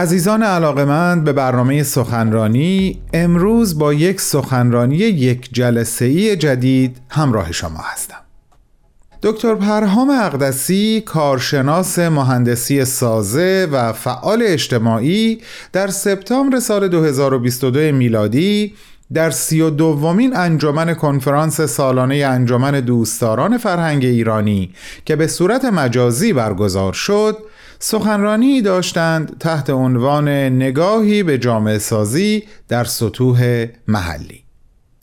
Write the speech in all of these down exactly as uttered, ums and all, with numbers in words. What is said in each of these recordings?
عزیزان علاقه‌مند به برنامه سخنرانی، امروز با یک سخنرانی یک جلسه‌ای جدید همراه شما هستم. دکتر پرهام اقدسی، کارشناس مهندسی سازه و فعال اجتماعی، در سپتامبر سال دو هزار و بیست و دو میلادی در سی و دومین انجمن کنفرانس سالانه انجمن دوستداران فرهنگ ایرانی که به صورت مجازی برگزار شد، سخنرانی داشتند تحت عنوان نگاهی به جامعه سازی در سطوح محلی.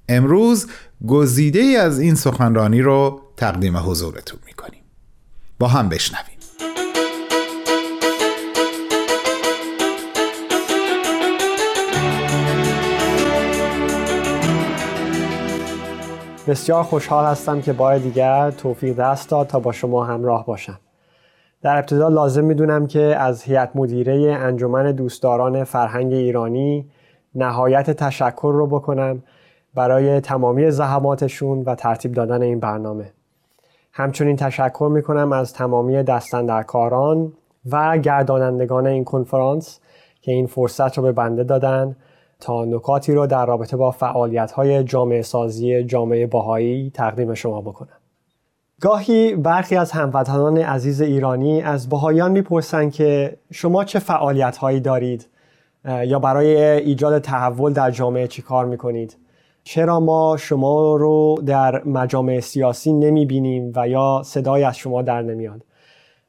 امروز گزیده‌ای از این سخنرانی رو تقدیم حضورتون می‌کنیم. با هم بشنویم. بسیار خوشحال هستم که بار دیگر توفیق دست داد تا با شما همراه باشم. در ابتدا لازم میدونم که از هیئت مدیره انجمن دوستداران فرهنگ ایرانی نهایت تشکر رو بکنم برای تمامی زحماتشون و ترتیب دادن این برنامه. همچنین تشکر میکنم از تمامی دستاندرکاران و گردانندگان این کنفرانس که این فرصت رو به بنده دادن تا نکاتی رو در رابطه با فعالیت‌های جامعه سازی جامعه بهائی تقدیم شما بکنم. گاهی برخی از هموطنان عزیز ایرانی از بهائیان میپرسن که شما چه فعالیت‌هایی دارید یا برای ایجاد تحول در جامعه چی کار میکنید؟ چرا ما شما رو در مجامع سیاسی نمیبینیم و یا صدای از شما در نمیاد؟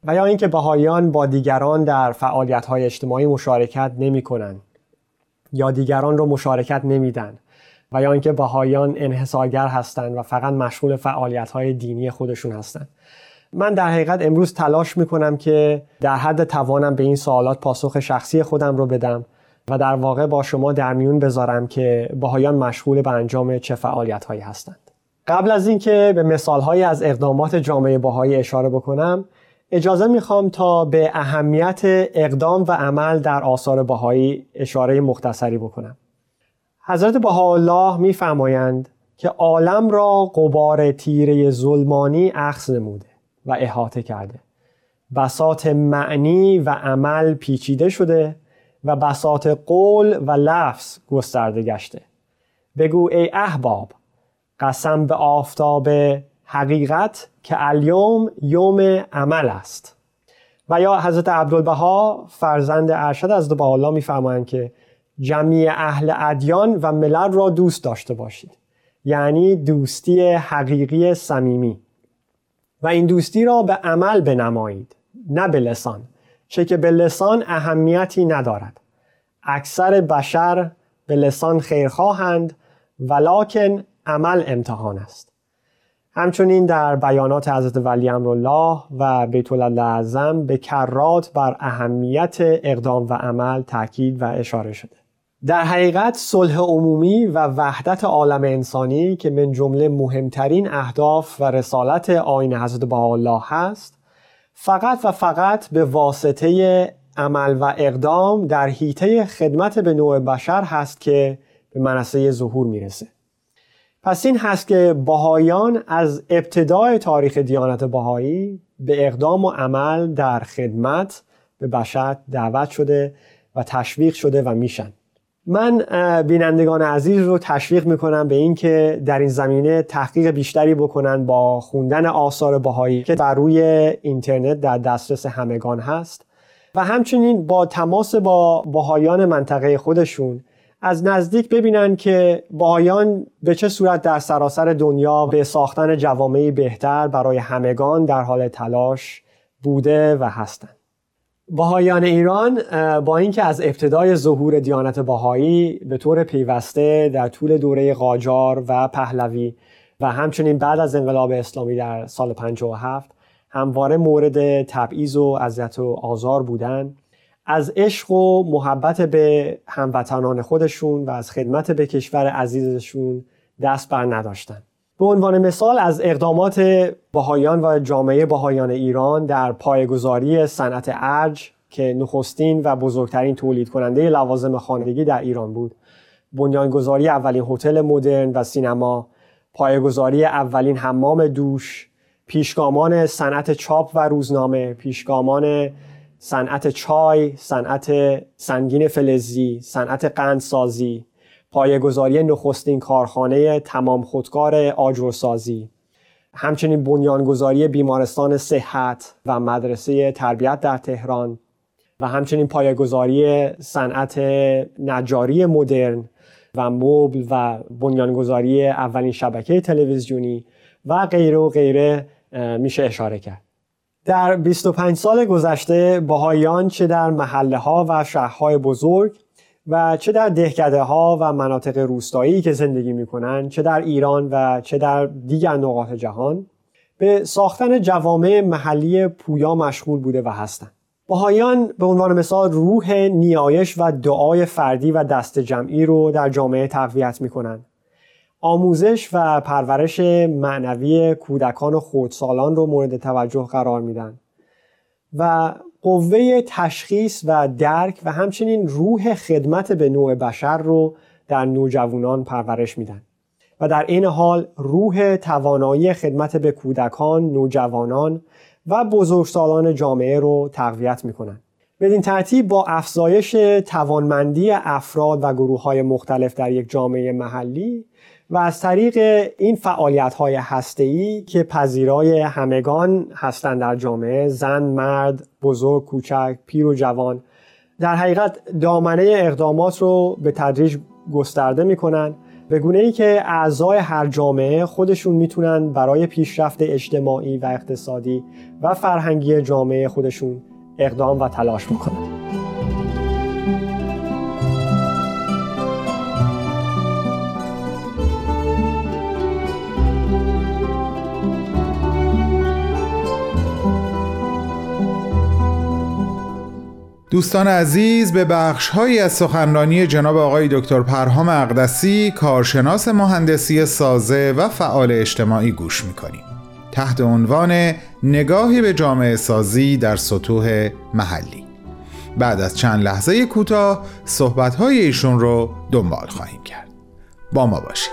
و یا اینکه بهائیان با دیگران در فعالیت‌های اجتماعی مشارکت نمیکنن یا دیگران رو مشارکت نمیدن، و یا اینکه بهائیان انحصارگر هستند و فقط مشغول فعالیت‌های دینی خودشون هستند. من در حقیقت امروز تلاش می‌کنم که در حد توانم به این سوالات پاسخ شخصی خودم رو بدم و در واقع با شما در میون بذارم که بهائیان مشغول به انجام چه فعالیت‌هایی هستند. قبل از اینکه به مثال‌هایی از اقدامات جامعه بهائی اشاره بکنم، اجازه می‌خوام تا به اهمیت اقدام و عمل در آثار بهائی اشاره مختصری بکنم. حضرت بهاءالله می‌فرمایند که عالم را غبار تیره ظلمانی اخذ نموده و احاطه کرده. بساط معنی و عمل پیچیده شده و بساط قول و لفظ گسترده گشته. بگو ای احباب، قسم به آفتاب حقیقت که الیوم یوم عمل است. و یا حضرت عبدالبهاء فرزند ارشد از بهاءالله می‌فرمایند که جمیع اهل ادیان و ملل را دوست داشته باشید، یعنی دوستی حقیقی صمیمی، و این دوستی را به عمل بنمایید نه به لسان، چه که به لسان اهمیتی ندارد. اکثر بشر به لسان خیرخواهند ولکن عمل امتحان است. همچنین در بیانات حضرت ولی امرالله و بیت‌العدل اعظم به کرات بر اهمیت اقدام و عمل تاکید و اشاره شده. در حقیقت صلح عمومی و وحدت عالم انسانی که من جمله مهمترین اهداف و رسالت آیین حضرت بهاءالله هست، فقط و فقط به واسطه عمل و اقدام در حیطه خدمت به نوع بشر هست که به منصه ظهور میرسه. پس این هست که بهائیان از ابتدای تاریخ دیانت بهائی به اقدام و عمل در خدمت به بشر دعوت شده و تشویق شده و میشن. من بینندگان عزیز رو تشویق میکنم به این که در این زمینه تحقیق بیشتری بکنن با خوندن آثار بهائی که بر روی اینترنت در دسترس همگان هست، و همچنین با تماس با بهائیان منطقه خودشون از نزدیک ببینن که بهائیان به چه صورت در سراسر دنیا به ساختن جوامعی بهتر برای همگان در حال تلاش بوده و هستند. بهائیان ایران با اینکه از ابتدای ظهور دیانت بهائی به طور پیوسته در طول دوره قاجار و پهلوی و همچنین بعد از انقلاب اسلامی در سال پنجاه و هفت همواره مورد تبعیض و اذیت و آزار بودند، از عشق و محبت به هموطنان خودشون و از خدمت به کشور عزیزشون دست بر نداشتن. به عنوان مثال از اقدامات بهائیان و جامعه بهائیان ایران در پایه‌گذاری صنعت عرج که نخستین و بزرگترین تولید کننده لوازم خانگی در ایران بود، بنیانگذاری اولین هتل مدرن و سینما، پایه‌گذاری اولین حمام دوش، پیشگامان صنعت چاپ و روزنامه، پیشگامان صنعت چای، صنعت سنگین فلزی، صنعت قندسازی، پایه‌گذاری نخستین کارخانه تمام خودکار آجرسازی، همچنین بنیانگذاری بیمارستان صحت و مدرسه تربیت در تهران و همچنین پایه‌گذاری صنعت نجاری مدرن و مبل و بنیانگذاری اولین شبکه تلویزیونی و غیره و غیره میشه اشاره کرد. در بیست و پنج سال گذشته بهائیان چه در محله‌ها و شهرهای بزرگ و چه در دهکده‌ها و مناطق روستایی که زندگی می‌کنند، چه در ایران و چه در دیگر نقاط جهان، به ساختن جوامع محلی پویا مشغول بوده و هستند. بهائیان به عنوان مثال روح نیایش و دعای فردی و دست جمعی رو در جامعه تقویت می‌کنند. آموزش و پرورش معنوی کودکان و خردسالان رو مورد توجه قرار میدن و قوه تشخیص و درک و همچنین روح خدمت به نوع بشر رو در نوجوانان پرورش میدن و در این حال روح توانایی خدمت به کودکان، نوجوانان و بزرگسالان جامعه رو تقویت میکنن. بدین ترتیب با افزایش توانمندی افراد و گروه‌های مختلف در یک جامعه محلی و از طریق این فعالیت‌های هسته‌ای که پذیرای همگان هستند در جامعه، زن، مرد، بزرگ، کوچک، پیر و جوان، در حقیقت دامنه اقدامات رو به تدریج گسترده می‌کنند به گونه‌ای که اعضای هر جامعه خودشون می‌تونن برای پیشرفت اجتماعی و اقتصادی و فرهنگی جامعه خودشون اقدام و تلاش می‌کنند. دوستان عزیز، به بخش‌هایی از سخنرانی جناب آقای دکتر پرهام اقدسی، کارشناس مهندسی سازه و فعال اجتماعی گوش می‌کنیم تحت عنوان نگاهی به جامعه سازی در سطوح محلی. بعد از چند لحظه کوتاه صحبت‌های ایشون رو دنبال خواهیم کرد. با ما باشید.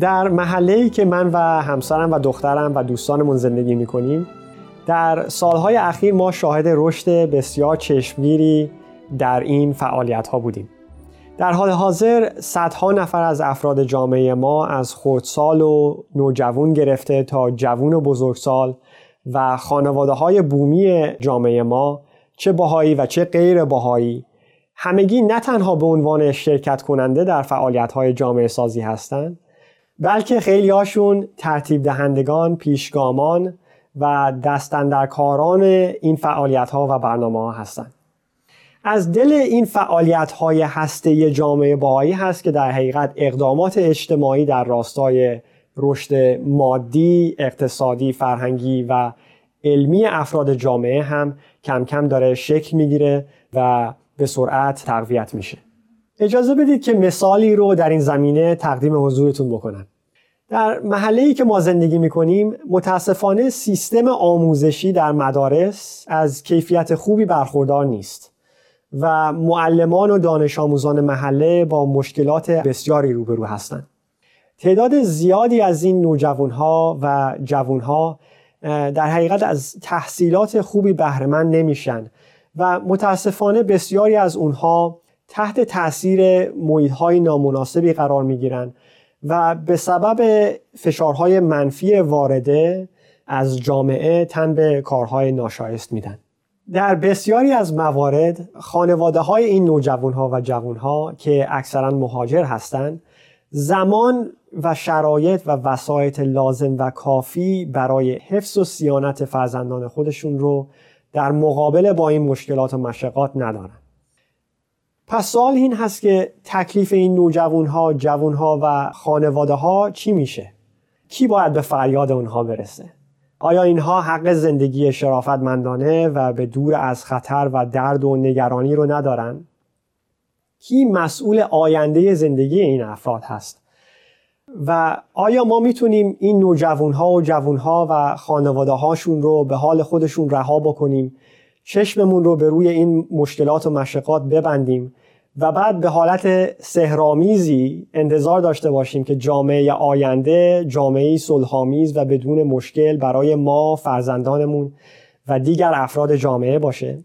در محله‌ای که من و همسرم و دخترم و دوستانمون زندگی می‌کنیم، در سالهای اخیر ما شاهد رشد بسیار چشمگیری در این فعالیت‌ها بودیم. در حال حاضر صدها نفر از افراد جامعه ما، از خردسال و نوجوان گرفته تا جوان و بزرگسال و خانواده‌های بومی جامعه ما، چه بهائی و چه غیر بهائی، همگی نه تنها به عنوان شرکت کننده در فعالیت‌های جامعه سازی هستند، بلکه خیلی هاشون ترتیب دهندگان، پیشگامان و دستاندرکاران این فعالیت ها و برنامه ها هستند. از دل این فعالیت های هسته جامعه بهائی هست که در حقیقت اقدامات اجتماعی در راستای رشد مادی، اقتصادی، فرهنگی و علمی افراد جامعه هم کم کم داره شکل میگیره و به سرعت تقویت میشه. اجازه بدید که مثالی رو در این زمینه تقدیم حضورتون بکنم. در محله‌ای که ما زندگی می‌کنیم، متأسفانه سیستم آموزشی در مدارس از کیفیت خوبی برخوردار نیست و معلمان و دانش آموزان محله با مشکلات بسیاری روبرو هستند. تعداد زیادی از این نوجوان‌ها و جوان‌ها در حقیقت از تحصیلات خوبی بهره‌مند نمیشن و متأسفانه بسیاری از اونها تحت تأثیر محیط‌های نامناسبی قرار می‌گیرند و به سبب فشارهای منفی وارده از جامعه تن به کارهای ناشایست میدن. در بسیاری از موارد خانواده‌های این نوجوان‌ها و جوان‌ها که اکثراً مهاجر هستند، زمان و شرایط و وسایط لازم و کافی برای حفظ و صیانت فرزندان خودشون رو در مقابله با این مشکلات و مشقات ندارن. پس سوال این هست که تکلیف این نوجوان‌ها، جوان‌ها و خانواده‌ها چی میشه؟ کی باید به فریاد اونها برسه؟ آیا اینها حق زندگی شرافتمندانه و به دور از خطر و درد و نگرانی رو ندارن؟ کی مسئول آینده زندگی این افراد هست؟ و آیا ما میتونیم این نوجوانها و جوانها و خانواده هاشون رو به حال خودشون رها بکنیم، چشممون رو به روی این مشکلات و مشقات ببندیم و بعد به حالت سحرآمیزی انتظار داشته باشیم که جامعه آینده جامعه صلحآمیز و بدون مشکل برای ما، فرزندانمون و دیگر افراد جامعه باشه؟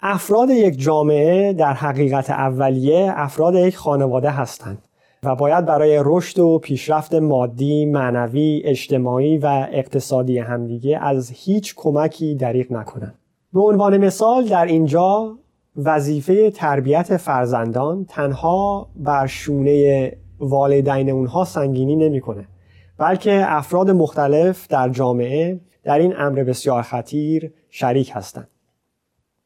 افراد یک جامعه در حقیقت اولیه افراد یک خانواده هستند و باید برای رشد و پیشرفت مادی، معنوی، اجتماعی و اقتصادی همدیگه از هیچ کمکی دریغ نکنند. به عنوان مثال در اینجا وظیفه تربیت فرزندان تنها بر شونه والدین اونها سنگینی نمیکنه، بلکه افراد مختلف در جامعه در این امر بسیار خطیر شریک هستند.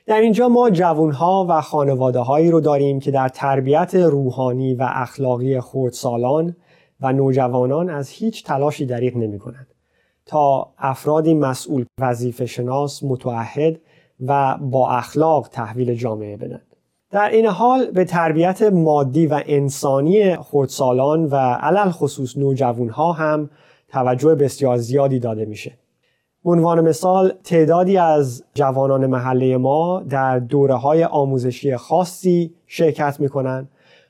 در اینجا ما جوانها و خانواده هایی رو داریم که در تربیت روحانی و اخلاقی خردسالان و نوجوانان از هیچ تلاشی دریغ نمی کنند تا افرادی مسئول، وظیفه شناس، متعهد و با اخلاق تحویل جامعه بدن. در این حال به تربیت مادی و انسانی خردسالان و علل خصوص نوجوانها هم توجه بسیار زیادی داده میشه. عنوان مثال تعدادی از جوانان محله ما در دوره‌های آموزشی خاصی شرکت می‌کنند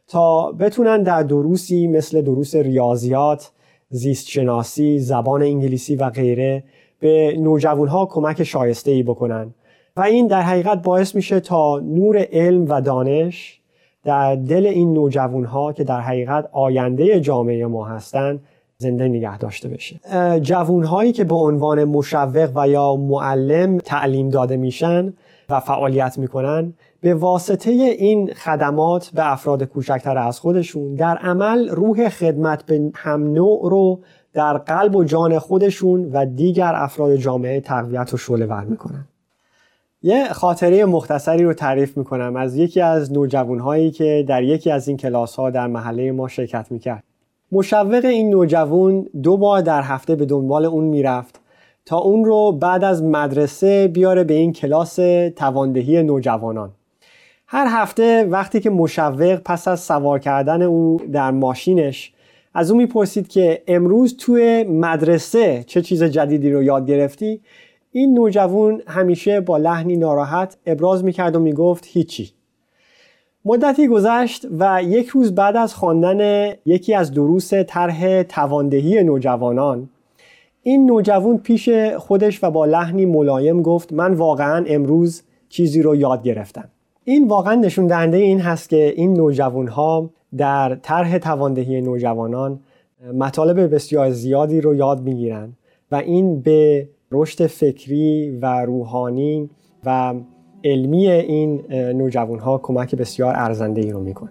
تا بتونن در دروسی مثل دروس ریاضیات، زیستشناسی، زبان انگلیسی و غیره به نوجوانها کمک شایسته‌ای بکنن و این در حقیقت باعث میشه تا نور علم و دانش در دل این نوجوانها که در حقیقت آینده جامعه ما هستند زنده نگه داشته بشه. جوانهایی که به عنوان مشوق و یا معلم تعلیم داده میشن و فعالیت میکنن به واسطه این خدمات به افراد کوچکتر از خودشون در عمل روح خدمت به هم نوع رو در قلب و جان خودشون و دیگر افراد جامعه تقویت و شعله ور میکنن. یه خاطره مختصری رو تعریف میکنم از یکی از نوجوانهایی که در یکی از این کلاس‌ها در محله ما شرکت میکرد. مشوق این نوجوان دو بار در هفته به دنبال اون میرفت تا اون رو بعد از مدرسه بیاره به این کلاس تواندهی نوجوانان. هر هفته وقتی که مشوق پس از سوار کردن او در ماشینش از اون میپرسید که امروز توی مدرسه چه چیز جدیدی رو یاد گرفتی، این نوجوان همیشه با لحنی ناراحت ابراز میکرد و میگفت هیچی. مدتی گذشت و یک روز بعد از خواندن یکی از دروس طرح تواندهی نوجوانان این نوجوان پیش خودش و با لحنی ملایم گفت من واقعا امروز چیزی رو یاد گرفتم. این واقعا نشون دهنده این هست که این نوجوانها در طرح تواندهی نوجوانان مطالب بسیار زیادی رو یاد میگیرن و این به رشد فکری و روحانی و علمی این نوجوانها کمک بسیار ارزنده ای رو میکنه.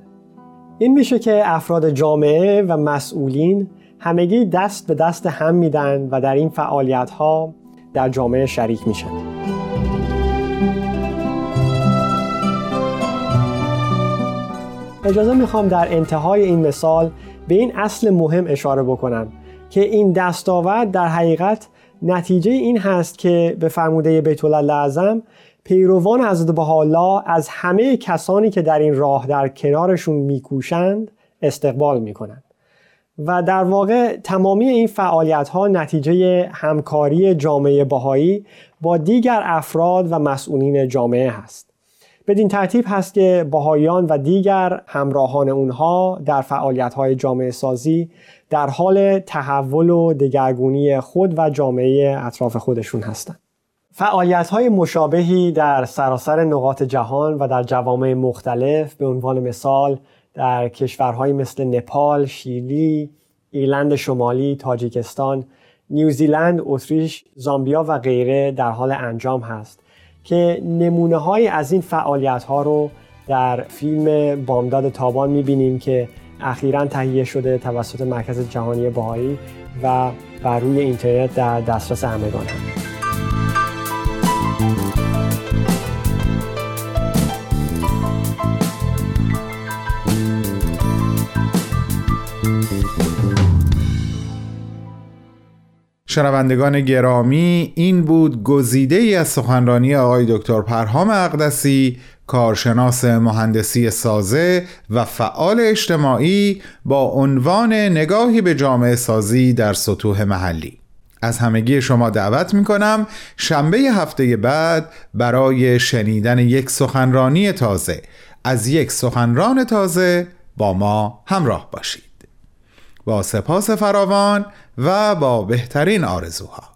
این میشه که افراد جامعه و مسئولین همگی دست به دست هم میدن و در این فعالیت ها در جامعه شریک میشن. اجازه میخوام در انتهای این مثال به این اصل مهم اشاره بکنم که این دستاورد در حقیقت نتیجه این هست که به فرموده بیت‌العدل اعظم پیروان حضرت بهاءالله از همه کسانی که در این راه در کنارشون میکوشند استقبال میکنند و در واقع تمامی این فعالیت ها نتیجه همکاری جامعه بهایی با دیگر افراد و مسئولین جامعه هست. بدین ترتیب هست که بهائیان و دیگر همراهان اونها در فعالیت های جامعه سازی در حال تحول و دگرگونی خود و جامعه اطراف خودشون هستند. فعالیت‌های مشابهی در سراسر نقاط جهان و در جوامع مختلف به عنوان مثال در کشورهایی مثل نپال، شیلی، ایرلند شمالی، تاجیکستان، نیوزیلند، اتریش، زامبیا و غیره در حال انجام هست که نمونه‌های از این فعالیت‌ها رو در فیلم بامداد تابان می‌بینیم که اخیراً تهیه شده توسط مرکز جهانی بهائی و بر روی اینترنت در دسترس همگان هست. شنوندگان گرامی، این بود گزیده ای از سخنرانی آقای دکتر پرهام اقدسی، کارشناس مهندسی سازه و فعال اجتماعی، با عنوان نگاهی به جامعه سازی در سطوح محلی. از همگی شما دعوت میکنم شنبه هفته بعد برای شنیدن یک سخنرانی تازه از یک سخنران تازه با ما همراه باشید. با سپاس فراوان و با بهترین آرزوها.